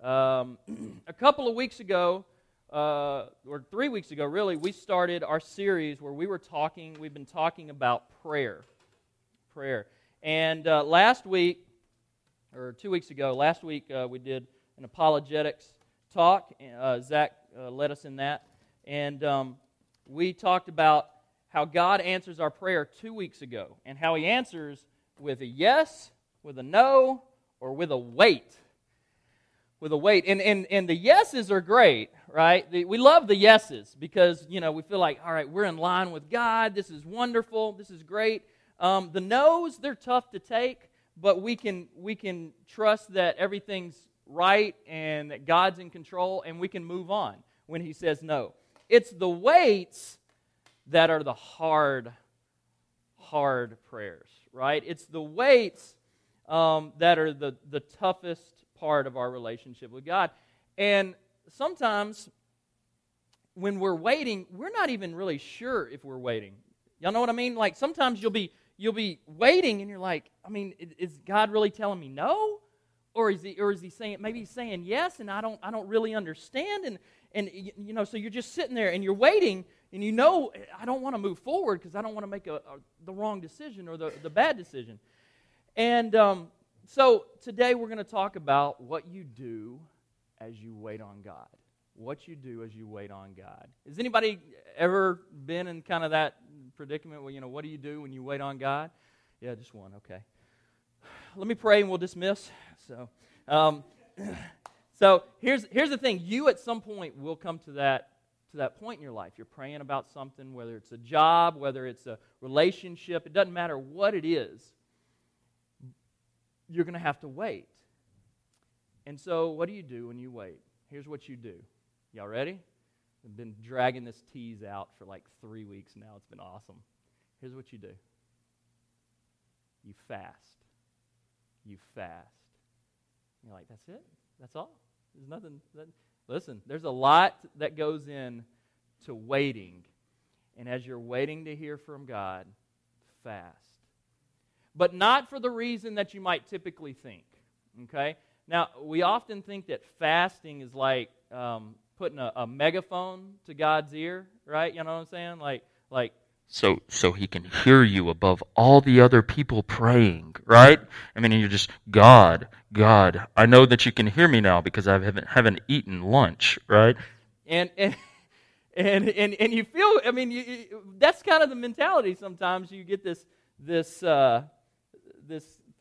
A couple of weeks ago, or 3 weeks ago really, we started our series where we've been talking about prayer. And last week, or 2 weeks ago, we did an apologetics talk. Zach led us in that. And we talked about how God answers our prayer 2 weeks ago, and how He answers with a yes, with a no, or with a wait. And the yeses are great, right? We love the yeses because, you know, we feel like, all right, we're in line with God. This is wonderful. This is great. The no's, they're tough to take, but we can trust that everything's right and that God's in control, and we can move on when He says no. It's the waits that are the hard prayers, right? It's the waits that are the toughest part of our relationship with God. And sometimes when we're waiting, we're not even really sure if we're waiting. Y'all know what I mean? Like sometimes you'll be waiting and you're like, I mean, is God really telling me no? Or is he saying, maybe He's saying yes and I don't really understand, and you know, so you're just sitting there and you're waiting, and you know, I don't want to move forward because I don't want to make the wrong decision or the bad decision. And so today we're going to talk about what you do as you wait on God. What you do as you wait on God. Has anybody ever been in kind of that predicament? Well, you know, what do you do when you wait on God? Yeah, just one. Okay. Let me pray and we'll dismiss. So here's the thing. You at some point will come to that point in your life. You're praying about something, whether it's a job, whether it's a relationship. It doesn't matter what it is. You're going to have to wait. And so what do you do when you wait? Here's what you do. Y'all ready? I've been dragging this tease out for like 3 weeks now. It's been awesome. Here's what you do. You fast. You fast. You're like, that's it? That's all? There's nothing. Listen, there's a lot that goes in to waiting. And as you're waiting to hear from God, fast. But not for the reason that you might typically think, okay? Now, we often think that fasting is like putting a megaphone to God's ear, right? You know what I'm saying? Like so He can hear you above all the other people praying, right? I mean, you're just, God, I know that you can hear me now because I haven't eaten lunch, right? And you feel, I mean, that's kind of the mentality sometimes. You get this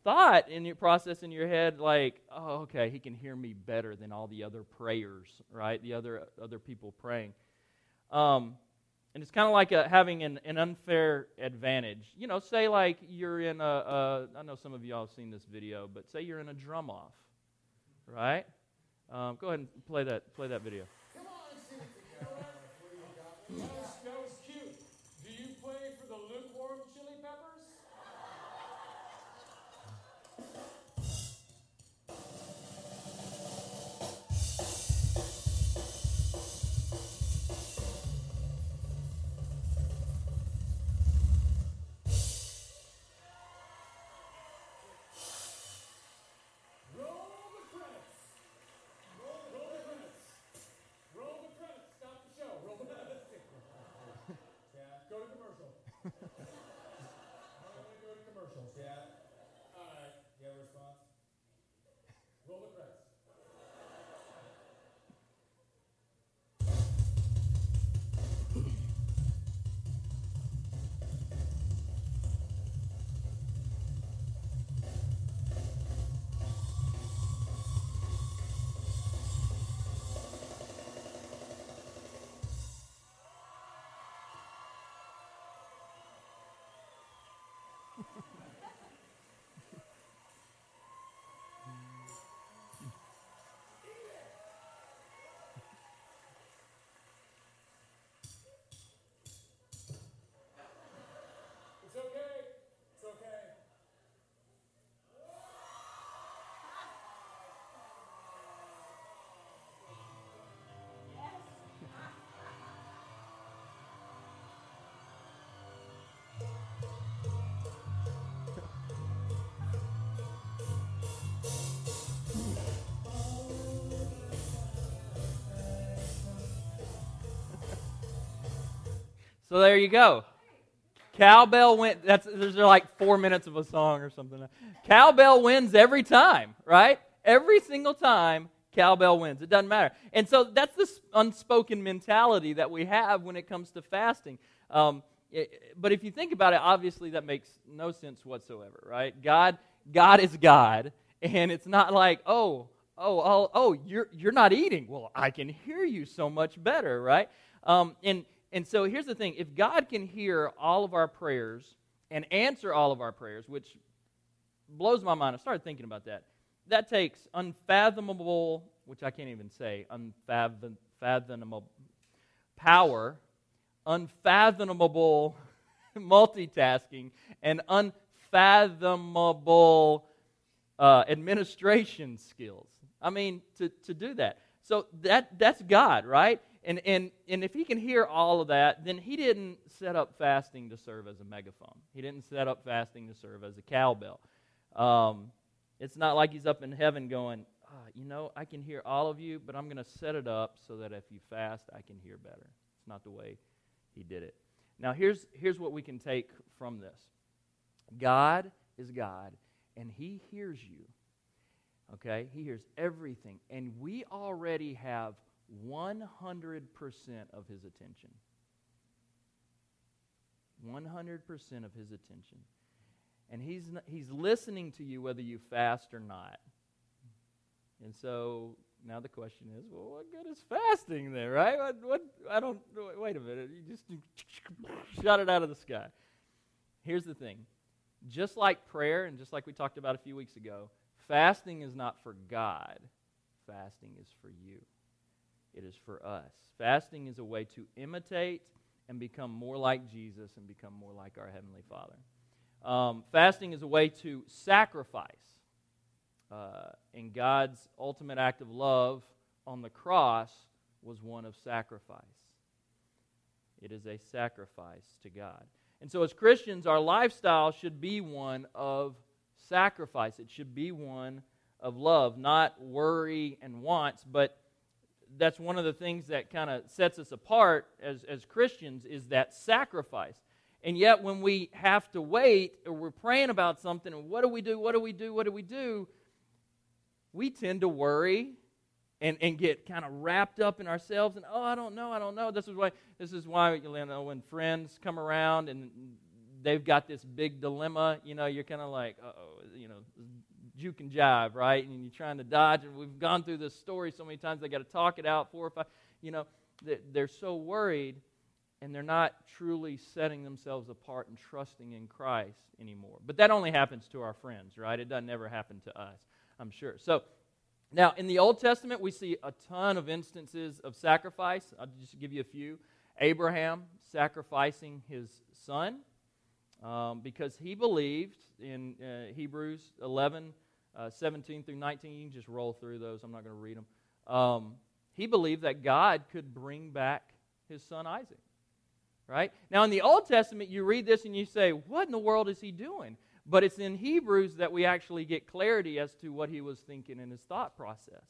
thought in your process in your head, like, oh, okay, He can hear me better than all the other prayers, right? The other people praying, and it's kind of like having an unfair advantage. You know, say like you're in I know some of y'all have seen this video, but say you're in a drum off, right? Go ahead and play that video. Come on, So there you go. Cowbell wins. There's like 4 minutes of a song or something. Cowbell wins every time, right? Every single time, cowbell wins. It doesn't matter. And so that's this unspoken mentality that we have when it comes to fasting. But if you think about it, obviously that makes no sense whatsoever, right? God is God, and it's not like, you're not eating. Well, I can hear you so much better, right? And so here's the thing. If God can hear all of our prayers and answer all of our prayers, which blows my mind. I started thinking about that. That takes unfathomable, which I can't even say, unfathomable power, unfathomable multitasking, and unfathomable administration skills. I mean, to do that. So that's God, right? And if he can hear all of that, then he didn't set up fasting to serve as a megaphone. He didn't set up fasting to serve as a cowbell. It's not like he's up in heaven going, I can hear all of you, but I'm going to set it up so that if you fast, I can hear better. It's not the way he did it. Now, here's what we can take from this. God is God, and he hears you. Okay? He hears everything. And we already have 100% of his attention. 100% of his attention. And he's listening to you whether you fast or not. And so now the question is, well, what good is fasting then, right? Wait a minute. You just shot it out of the sky. Here's the thing. Just like prayer and just like we talked about a few weeks ago, fasting is not for God. Fasting is for you. It is for us. Fasting is a way to imitate and become more like Jesus and become more like our Heavenly Father. Fasting is a way to sacrifice. And God's ultimate act of love on the cross was one of sacrifice. It is a sacrifice to God. And so as Christians, our lifestyle should be one of sacrifice. It should be one of love, not worry and wants. But that's one of the things that kind of sets us apart as Christians is that sacrifice. And yet when we have to wait or we're praying about something, and what do we do, we tend to worry and get kind of wrapped up in ourselves and, I don't know. This is why when friends come around and they've got this big dilemma, you're kind of like, juke and jive, right? And you're trying to dodge, and we've gone through this story so many times, they got to talk it out 4 or 5, they're so worried. And they're not truly setting themselves apart and trusting in Christ anymore. But that only happens to our friends, right? It doesn't ever happen to us, I'm sure. So, now, in the Old Testament, we see a ton of instances of sacrifice. I'll just give you a few. Abraham sacrificing his son because he believed in Hebrews 11, 17 through 19. You can just roll through those. I'm not going to read them. He believed that God could bring back his son Isaac. Right? Now, in the Old Testament, you read this and you say, what in the world is he doing? But it's in Hebrews that we actually get clarity as to what he was thinking in his thought process.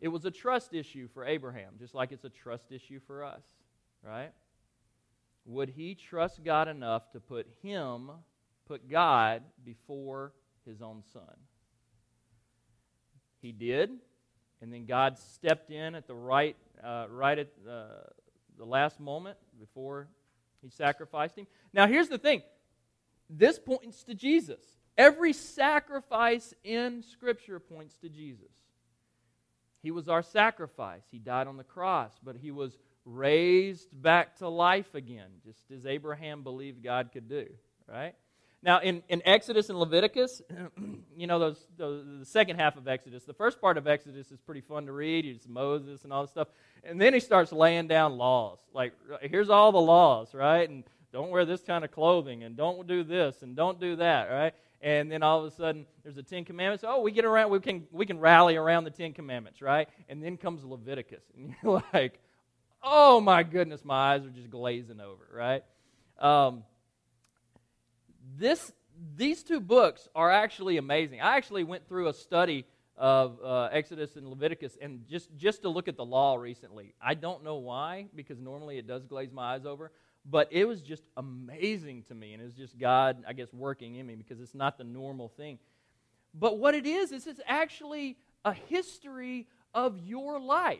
It was a trust issue for Abraham, just like it's a trust issue for us. Right? Would he trust God enough to put God before his own son? He did, and then God stepped in at the the last moment before he sacrificed him. Now, here's the thing. This points to Jesus. Every sacrifice in Scripture points to Jesus. He was our sacrifice. He died on the cross, but he was raised back to life again, just as Abraham believed God could do, right? Now, in Exodus and Leviticus, the second half of Exodus, the first part of Exodus is pretty fun to read. It's Moses and all this stuff. And then he starts laying down laws. Like, here's all the laws, right? And don't wear this kind of clothing, and don't do this, and don't do that, right? And then all of a sudden, there's the Ten Commandments. Oh, we can rally around the Ten Commandments, right? And then comes Leviticus. And you're like, oh my goodness, my eyes are just glazing over, right? These two books are actually amazing. I actually went through a study of Exodus and Leviticus, and just to look at the law recently. I don't know why, because normally it does glaze my eyes over, but it was just amazing to me, and it was just God, I guess, working in me, because it's not the normal thing. But what it is it's actually a history of your life.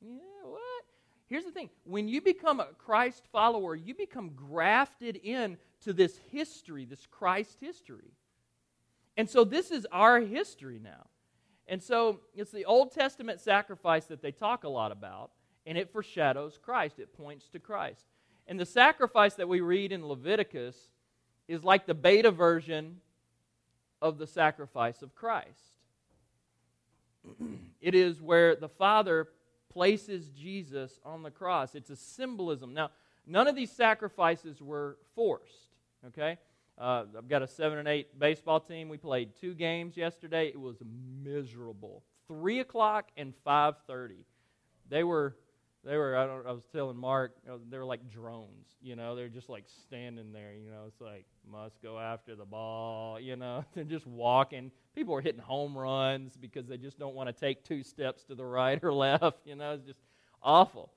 Yeah, what? Here's the thing. When you become a Christ follower, you become grafted in to this history, this Christ history. And so this is our history now. And so it's the Old Testament sacrifice that they talk a lot about, and it foreshadows Christ. It points to Christ. And the sacrifice that we read in Leviticus is like the beta version of the sacrifice of Christ. It is where the Father places Jesus on the cross. It's a symbolism. Now, none of these sacrifices were forced, okay? I've got a 7 and 8 baseball team. We played 2 games yesterday. It was miserable. 3:00 and 5:30. They were. I was telling Mark, they were like drones. You know, they're just like standing there. You know, it's like must go after the ball. You know, they're just walking. People are hitting home runs because they just don't want to take 2 steps to the right or left. You know, it's just awful.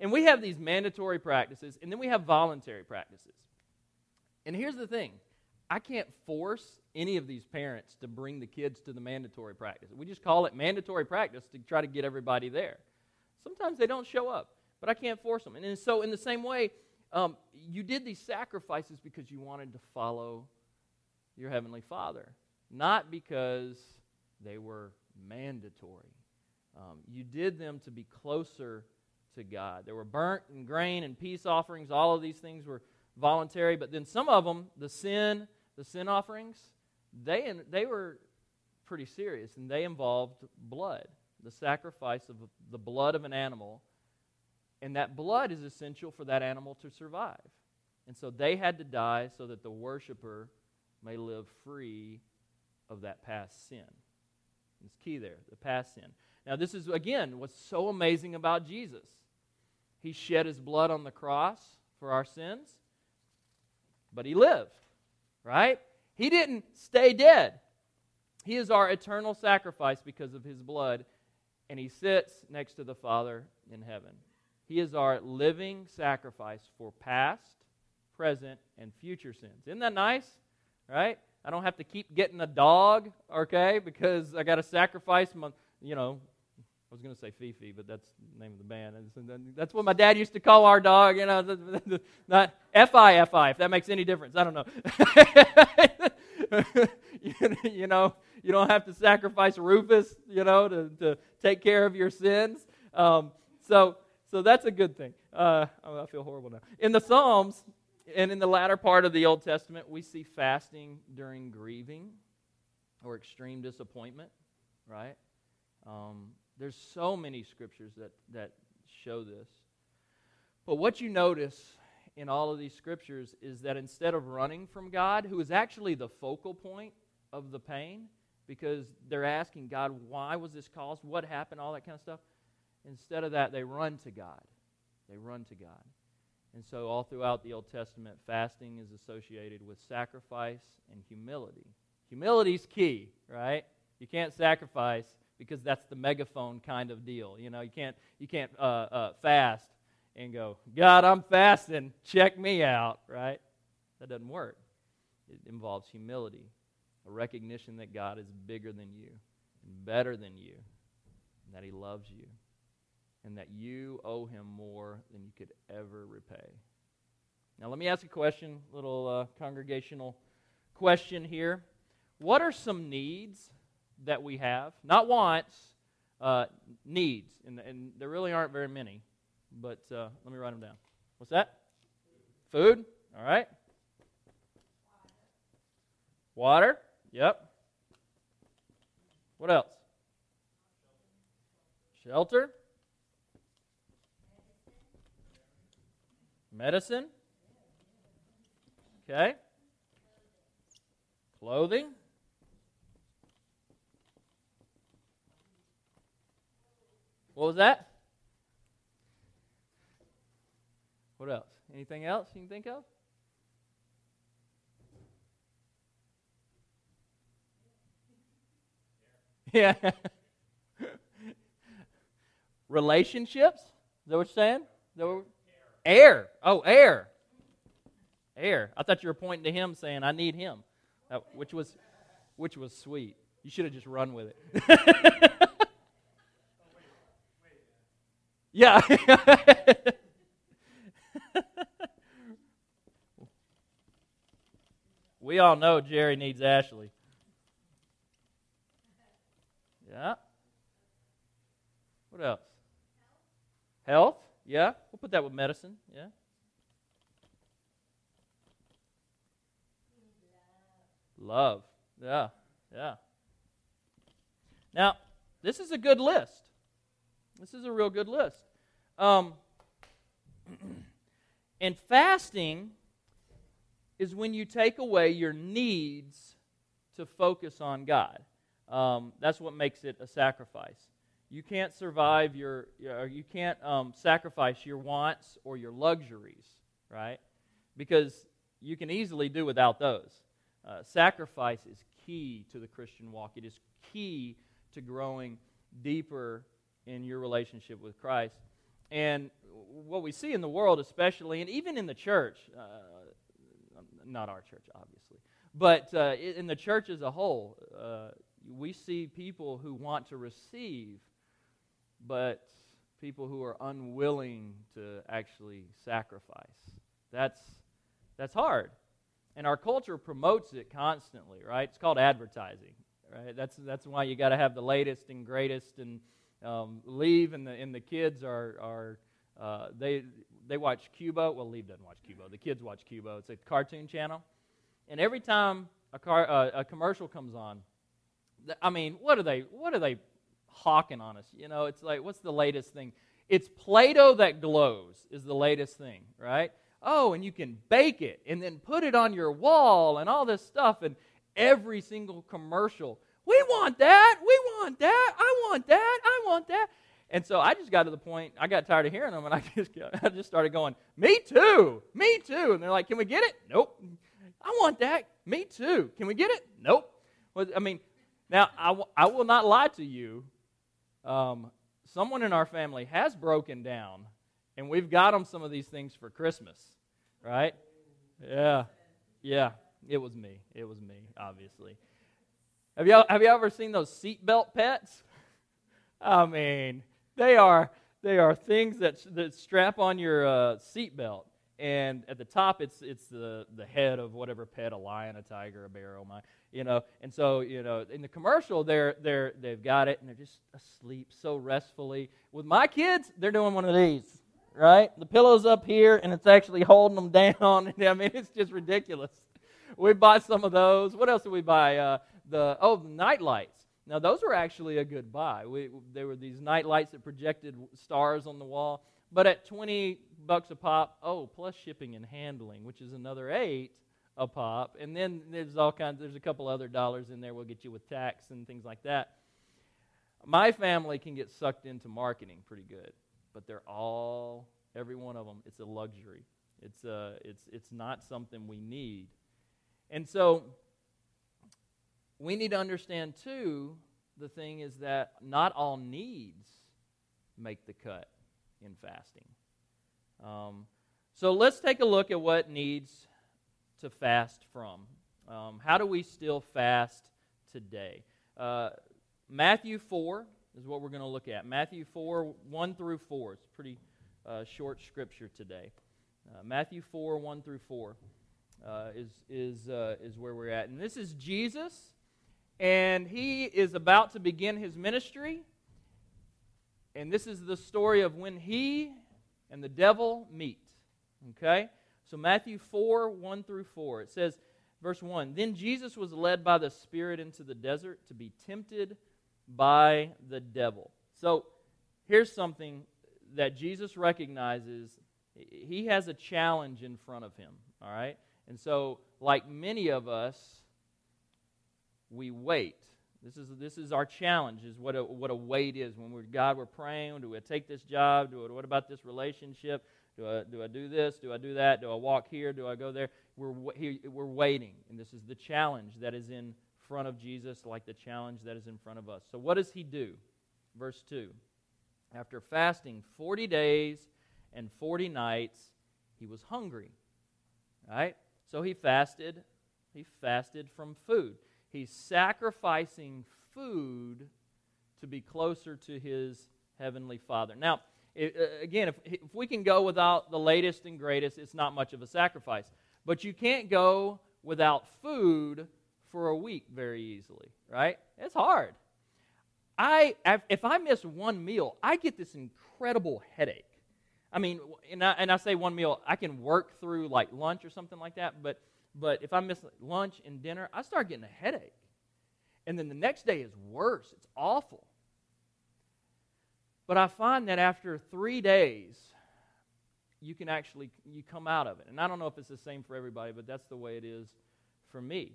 And we have these mandatory practices, and then we have voluntary practices. And here's the thing. I can't force any of these parents to bring the kids to the mandatory practice. We just call it mandatory practice to try to get everybody there. Sometimes they don't show up, but I can't force them. And so in the same way, you did these sacrifices because you wanted to follow your Heavenly Father, not because they were mandatory. You did them to be closer to God. There were burnt and grain and peace offerings. All of these things were voluntary, but then some of them, the sin offerings, they were pretty serious, and they involved blood, the sacrifice of the blood of an animal, and that blood is essential for that animal to survive. And so they had to die so that the worshiper may live free of that past sin. It's key there, the past sin. Now this is, again, what's so amazing about Jesus. He shed his blood on the cross for our sins, but he lived, right? He didn't stay dead. He is our eternal sacrifice because of his blood, and he sits next to the Father in heaven. He is our living sacrifice for past, present, and future sins. Isn't that nice, right? I don't have to keep getting a dog, okay, because I got to sacrifice my, you know, I was going to say Fifi, but that's the name of the band. That's what my dad used to call our dog, you know, not F-I-F-I, if that makes any difference. I don't know. You know, you don't have to sacrifice Rufus, you know, to take care of your sins. So that's a good thing. I feel horrible now. In the Psalms and in the latter part of the Old Testament, we see fasting during grieving or extreme disappointment, right? There's so many scriptures that show this. But what you notice in all of these scriptures is that instead of running from God, who is actually the focal point of the pain, because they're asking God, why was this caused? What happened? All that kind of stuff. Instead of that, they run to God. They run to God. And so all throughout the Old Testament, fasting is associated with sacrifice and humility. Humility's key, right? You can't sacrifice, because that's the megaphone kind of deal. You know, you can't fast and go, God, I'm fasting, check me out, right? That doesn't work. It involves humility, a recognition that God is bigger than you and better than you, and that he loves you, and that you owe him more than you could ever repay. Now let me ask a question, a little congregational question here. What are some needs that we have, not wants, needs, and there really aren't very many, but let me write them down. What's that? Food, all right. Water, yep. What else? Shelter. Medicine. Okay. Clothing. What was that? What else? Anything else you can think of? Yeah. Relationships? Is that what you're saying? Air. Oh, air. Air. I thought you were pointing to him saying, I need him, which was sweet. You should have just run with it. Yeah. We all know Jerry needs Ashley. Yeah. What else? Health. Yeah. We'll put that with medicine. Yeah. Love. Yeah. Yeah. Now, this is a good list. This is a real good list. And fasting is when you take away your needs to focus on God. That's what makes it a sacrifice. You can't survive sacrifice your wants or your luxuries, right? Because you can easily do without those. Sacrifice is key to the Christian walk. It is key to growing deeper in your relationship with Christ. And what we see in the world especially, and even in the church, not our church obviously, but in the church as a whole, we see people who want to receive, but people who are unwilling to actually sacrifice. That's hard. And our culture promotes it constantly, right? It's called advertising, right? That's why you got to have the latest and greatest, and Leave and the kids are they watch Cubo. Well, Leave doesn't watch Cubo. The kids watch Cubo. It's a cartoon channel, and every time a commercial comes on, I mean, what are they hawking on us? You know, it's like, what's the latest thing? It's Play-Doh that glows is the latest thing, right? Oh, and you can bake it and then put it on your wall and all this stuff, and every single commercial. We want that. We want that. I want that. I want that. And so I just got to the point, I got tired of hearing them, and I just started going, me too. Me too. And they're like, can we get it? Nope. I want that. Me too. Can we get it? Nope. Well, I mean, now, I will not lie to you. Someone in our family has broken down, and we've got them some of these things for Christmas, right? Yeah. Yeah. It was me. It was me, obviously. Have you ever seen those seatbelt pets? I mean, they are things that strap on your seatbelt, and at the top it's the head of whatever pet, a lion, a tiger, a bear, oh my, you know. And so, you know, in the commercial they've got it and they're just asleep so restfully. With my kids, they're doing one of these, right? The pillow's up here and it's actually holding them down. I mean, it's just ridiculous. We bought some of those. What else did we buy? The night lights. Now those were actually a good buy. They were these night lights that projected stars on the wall. But at $20 a pop, plus shipping and handling, which is another $8 a pop. And then there's a couple other dollars in there we'll get you with tax and things like that. My family can get sucked into marketing pretty good, but every one of them, it's a luxury. It's not something we need. And so we need to understand, too, the thing is that not all needs make the cut in fasting. So let's take a look at what needs to fast from. How do we still fast today? Matthew 4 is what we're going to look at. Matthew 4, 1 through 4. It's a pretty short scripture today. Matthew 4, 1 through 4 is where we're at. And this is Jesus. And he is about to begin his ministry. And this is the story of when he and the devil meet. Okay? So Matthew 4, 1 through 4. It says, verse 1, Then Jesus was led by the Spirit into the desert to be tempted by the devil. So here's something that Jesus recognizes. He has a challenge in front of him. All right? And so, like many of us, we wait. This is our challenge, is what a wait is. When we're God, we're praying, do I take this job? What about this relationship? Do I do this? Do I do that? Do I walk here? Do I go there? We're waiting, and this is the challenge that is in front of Jesus like the challenge that is in front of us. So what does he do? Verse 2. After fasting 40 days and 40 nights, he was hungry. All right? So he fasted. He fasted from food. He's sacrificing food to be closer to his heavenly Father. Now, again, if we can go without the latest and greatest, it's not much of a sacrifice. But you can't go without food for a week very easily, right? It's hard. If I miss one meal, I get this incredible headache. I mean, and I say one meal, I can work through like lunch or something like that, but if I miss lunch and dinner, I start getting a headache. And then the next day is worse. It's awful. But I find that after 3 days, you come out of it. And I don't know if it's the same for everybody, but that's the way it is for me.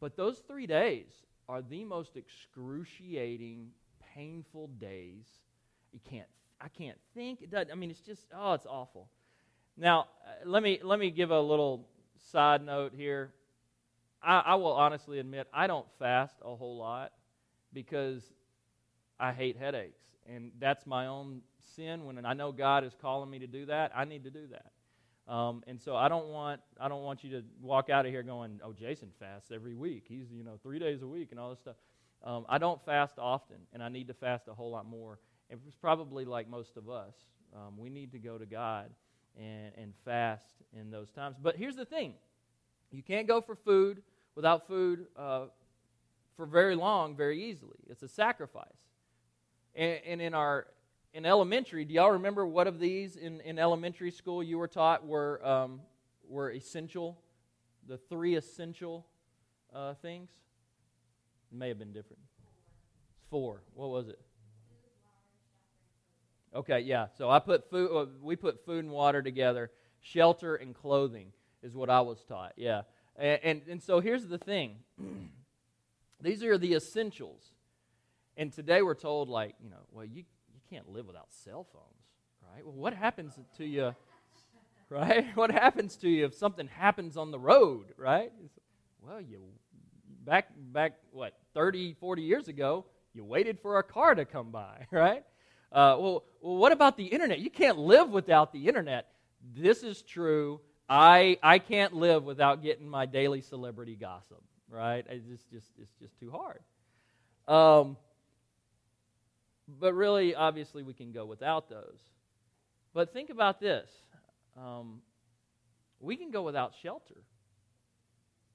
But those 3 days are the most excruciating, painful days. I can't think. It's just, it's awful. Now, let me give a little side note here. I will honestly admit I don't fast a whole lot because I hate headaches, and that's my own sin. When I know God is calling me to do that, I need to do that. And so I don't want you to walk out of here going, "Oh, Jason fasts every week. He's 3 days a week and all this stuff." I don't fast often, and I need to fast a whole lot more. And it's probably like most of us. We need to go to God and fast in those times. But here's the thing. You can't go without food for very long, very easily. It's a sacrifice. And in elementary, do y'all remember what of these in elementary school you were taught were essential, the three essential things? It may have been different. 4. What was it? Okay, yeah. So we put food and water together. Shelter and clothing is what I was taught, yeah. And so here's the thing. These are the essentials. And today we're told, you can't live without cell phones, right? Well, what happens to you, right? What happens to you if something happens on the road, right? Well, you back 30, 40 years ago, you waited for a car to come by, right? Well, what about the internet? You can't live without the internet. This is true. I can't live without getting my daily celebrity gossip, right? It's just too hard. But really, obviously, we can go without those. But think about this. We can go without shelter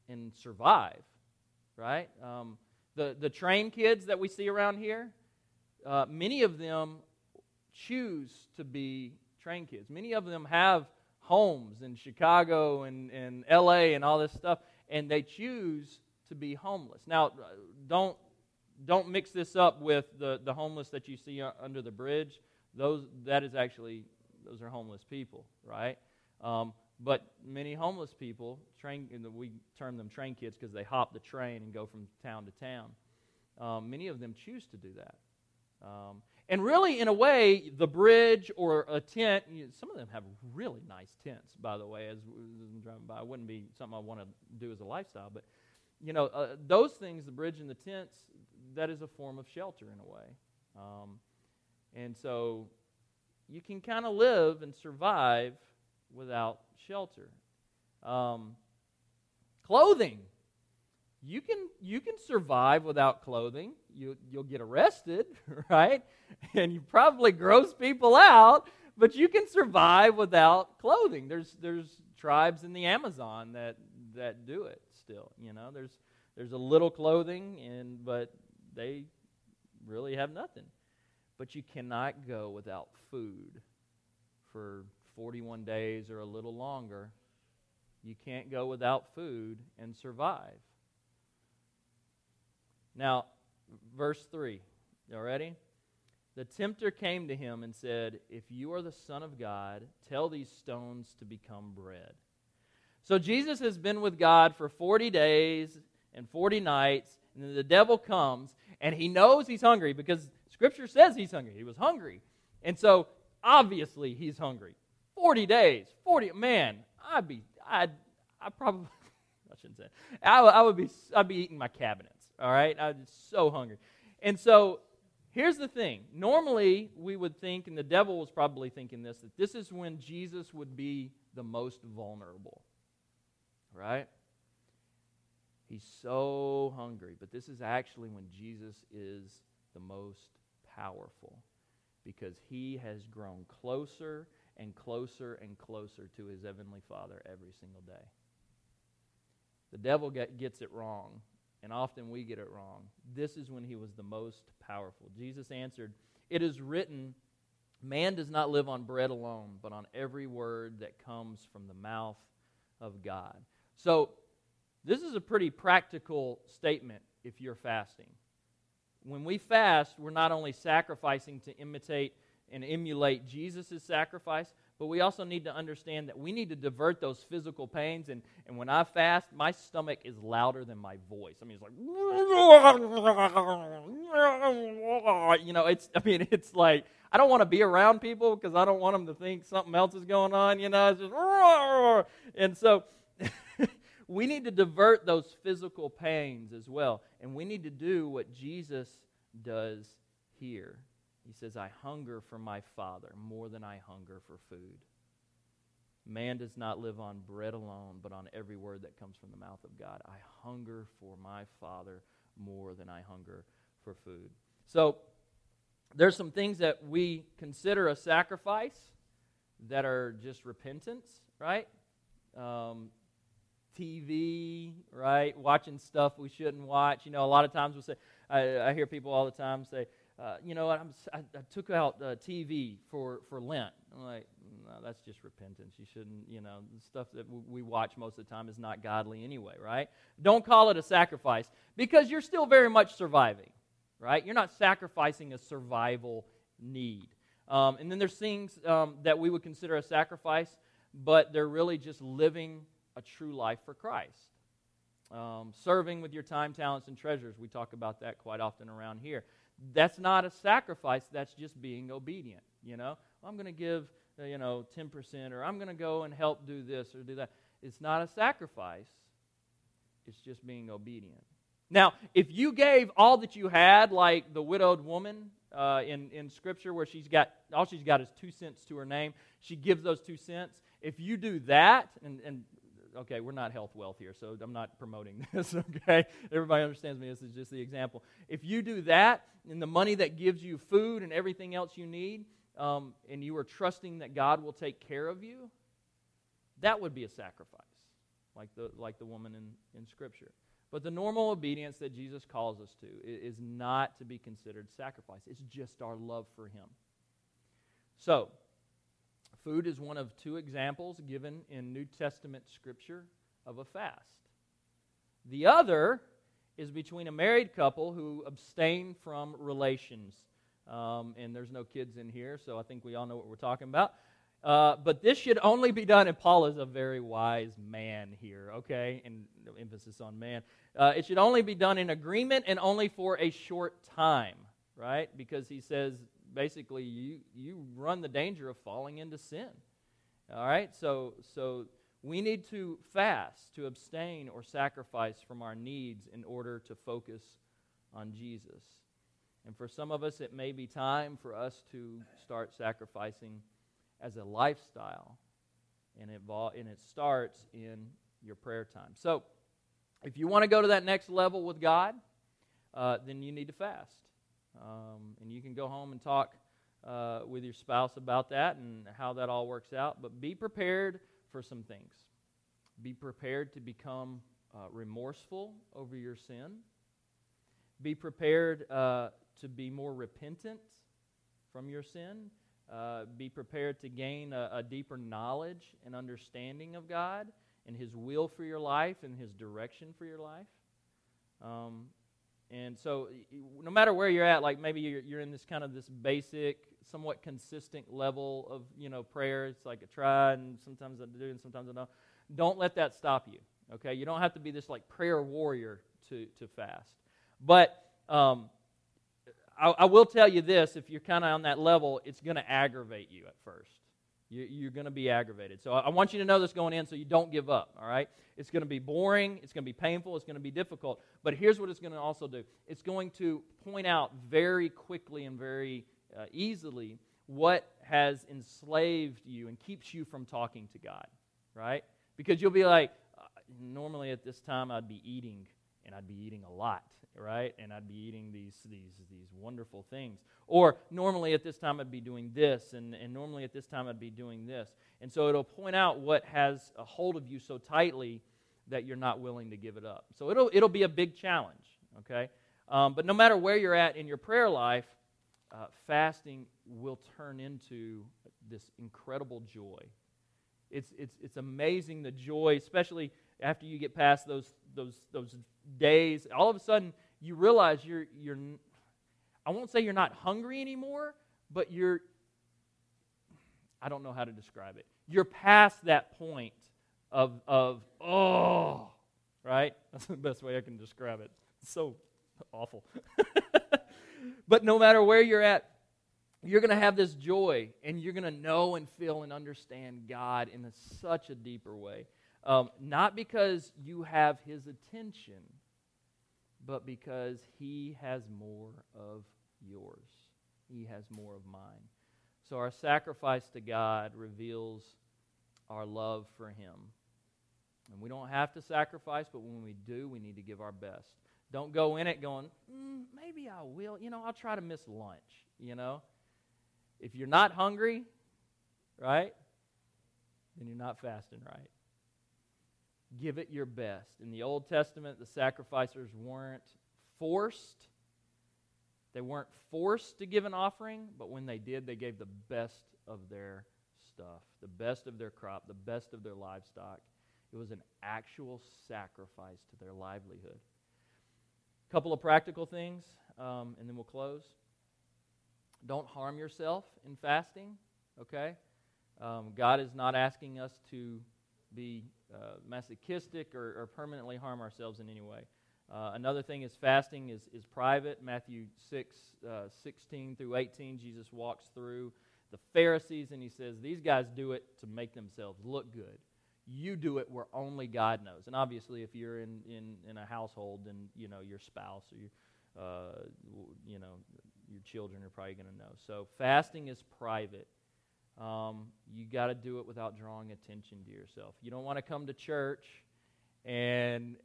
and survive, right? The train kids that we see around here, many of them choose to be train kids. Many of them have homes in Chicago and LA and all this stuff, and they choose to be homeless. Now, don't mix this up with the homeless that you see under the bridge. Those are homeless people, right? But many homeless people we term them train kids because they hop the train and go from town to town. Many of them choose to do that. And really, in a way, the bridge or a tent, some of them have really nice tents, by the way, as I'm driving by. It wouldn't be something I want to do as a lifestyle, but, those things, the bridge and the tents, that is a form of shelter in a way. And so you can kind of live and survive without shelter. Clothing. You can survive without clothing. You'll get arrested, right? And you probably gross people out, but you can survive without clothing. There's tribes in the Amazon that do it still. There's a little clothing, but they really have nothing. But you cannot go without food for 41 days or a little longer. You can't go without food and survive. Now, verse 3, you ready? The tempter came to him and said, "If you are the Son of God, tell these stones to become bread." So Jesus has been with God for 40 days and 40 nights, and then the devil comes, and he knows he's hungry because Scripture says he's hungry. He was hungry. And so, obviously, he's hungry. 40 days, 40, man, I probably, I shouldn't say, I'd be eating my cabinets. all right? I was so hungry. And so here's the thing. Normally, we would think, and the devil was probably thinking this, that this is when Jesus would be the most vulnerable, right? He's so hungry, but this is actually when Jesus is the most powerful because he has grown closer and closer and closer to his heavenly Father every single day. The devil gets it wrong, and often we get it wrong. This is when he was the most powerful. Jesus answered, "It is written, man does not live on bread alone, but on every word that comes from the mouth of God." So, this is a pretty practical statement if you're fasting. When we fast, we're not only sacrificing to imitate and emulate Jesus' sacrifice, but we also need to understand that we need to divert those physical pains. And when I fast, my stomach is louder than my voice. I mean, it's like, you know, it's like, I don't want to be around people because I don't want them to think something else is going on, you know. It's just, and so we need to divert those physical pains as well. And we need to do what Jesus does here. He says, "I hunger for my Father more than I hunger for food. Man does not live on bread alone, but on every word that comes from the mouth of God. I hunger for my Father more than I hunger for food." So there's some things that we consider a sacrifice that are just repentance, right? TV, right? Watching stuff we shouldn't watch. You know, a lot of times we'll say, I hear people all the time say, you know what, I took out TV for Lent. I'm like, no, that's just repentance. You shouldn't, you know, the stuff that we watch most of the time is not godly anyway, right? Don't call it a sacrifice because you're still very much surviving, right? You're not sacrificing a survival need. And then there's things that we would consider a sacrifice, but they're really just living a true life for Christ. Serving with your time, talents, and treasures. We talk about that quite often around here. That's not a sacrifice. That's just being obedient, you know. I'm going to give, 10%, or I'm going to go and help do this or do that. It's not a sacrifice. It's just being obedient. Now, if you gave all that you had, like the widowed woman in Scripture, where all she's got is 2 cents to her name, she gives those 2 cents. If you do that, and okay, we're not health wealth here, so I'm not promoting this, okay? Everybody understands me. This is just the example. If you do that, and the money that gives you food and everything else you need, and you are trusting that God will take care of you, that would be a sacrifice, like the woman in Scripture. But the normal obedience that Jesus calls us to is not to be considered sacrifice. It's just our love for Him. So, food is one of two examples given in New Testament Scripture of a fast. The other is between a married couple who abstain from relations. And there's no kids in here, so I think we all know what we're talking about. But this should only be done, and Paul is a very wise man here, okay? And no emphasis on man. It should only be done in agreement and only for a short time, right? Because he says, basically, you run the danger of falling into sin, all right? So we need to fast, to abstain or sacrifice from our needs in order to focus on Jesus. And for some of us, it may be time for us to start sacrificing as a lifestyle, and it starts in your prayer time. So if you want to go to that next level with God, then you need to fast. And you can go home and talk with your spouse about that and how that all works out. But be prepared for some things. Be prepared to become remorseful over your sin. Be prepared to be more repentant from your sin. Be prepared to gain a deeper knowledge and understanding of God and His will for your life and His direction for your life. And so no matter where you're at, like maybe you're in this kind of this basic, somewhat consistent level of, prayer. It's like I try and sometimes I do and sometimes I don't. Don't let that stop you, okay? You don't have to be this like prayer warrior to fast. But I will tell you this, if you're kind of on that level, it's going to aggravate you at first. You're going to be aggravated. So I want you to know this going in so you don't give up, all right? It's going to be boring. It's going to be painful. It's going to be difficult. But here's what it's going to also do. It's going to point out very quickly and very easily what has enslaved you and keeps you from talking to God, right? Because you'll be like, normally at this time I'd be eating, and I'd be eating a lot, right? And I'd be eating these wonderful things. Or normally at this time I'd be doing this, and normally at this time I'd be doing this. And so it'll point out what has a hold of you so tightly that you're not willing to give it up. So it'll be a big challenge, okay? But no matter where you're at in your prayer life, fasting will turn into this incredible joy. It's amazing, the joy, especially after you get past those days. All of a sudden you realize you're I won't say you're not hungry anymore, but you're, I don't know how to describe it. You're past that point of oh, right? That's the best way I can describe it. It's so awful. But no matter where you're at, you're going to have this joy, and you're going to know and feel and understand God in such a deeper way. Not because you have His attention, but because He has more of yours. He has more of mine. So our sacrifice to God reveals our love for Him. And we don't have to sacrifice, but when we do, we need to give our best. Don't go in it going, maybe I will. I'll try to miss lunch, If you're not hungry, right, then you're not fasting right. Give it your best. In the Old Testament, the sacrificers weren't forced. They weren't forced to give an offering, but when they did, they gave the best of their stuff, the best of their crop, the best of their livestock. It was an actual sacrifice to their livelihood. A couple of practical things, and then we'll close. Don't harm yourself in fasting, okay? God is not asking us to be masochistic or permanently harm ourselves in any way. Another thing is fasting is private. Matthew 6:16 through 18, Jesus walks through the Pharisees and he says, these guys do it to make themselves look good. You do it where only God knows. And obviously if you're in a household, then your spouse or your children are probably going to know. So fasting is private. You got to do it without drawing attention to yourself. You don't want to come to church and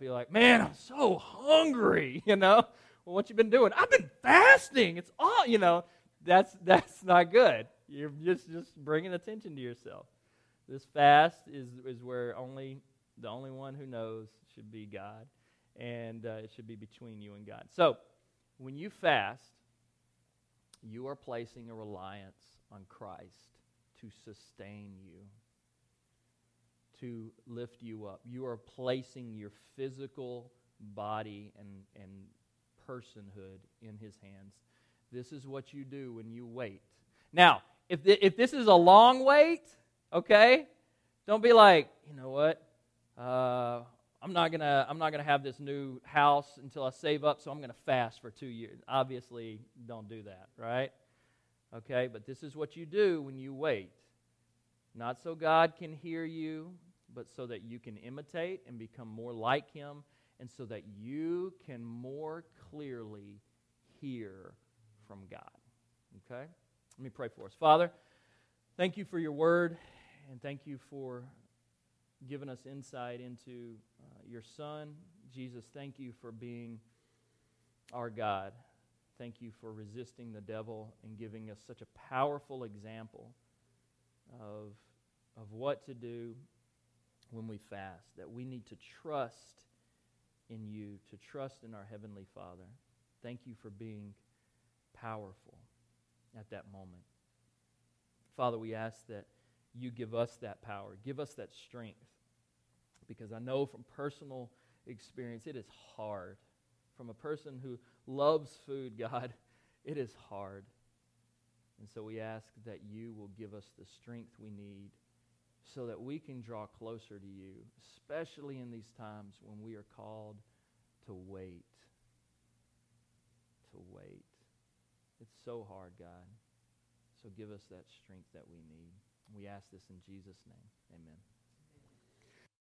be like, man, I'm so hungry, Well, what you been doing? I've been fasting. It's all, That's not good. You're just bringing attention to yourself. This fast is where the only one who knows should be God, and it should be between you and God. So when you fast, you are placing a reliance on Christ to sustain you, to lift you up. You are placing your physical body and personhood in His hands. This is what you do when you wait. Now, if this is a long wait, okay, don't be like, you know what, I'm not gonna have this new house until I save up, so I'm gonna fast for 2 years. Obviously, don't do that, right? Okay, but this is what you do when you wait. Not so God can hear you, but so that you can imitate and become more like Him, and so that you can more clearly hear from God. Okay? Let me pray for us. Father, thank you for your word, and thank you for giving us insight into your Son. Jesus, thank you for being our God. Thank you for resisting the devil and giving us such a powerful example of what to do when we fast, that we need to trust in you, to trust in our Heavenly Father. Thank you for being powerful at that moment. Father, we ask that you give us that power, give us that strength, because I know from personal experience it is hard. From a person who loves food, God, it is hard. And so we ask that you will give us the strength we need so that we can draw closer to you, especially in these times when we are called to wait. To wait. It's so hard, God. So give us that strength that we need. And we ask this in Jesus' name. Amen.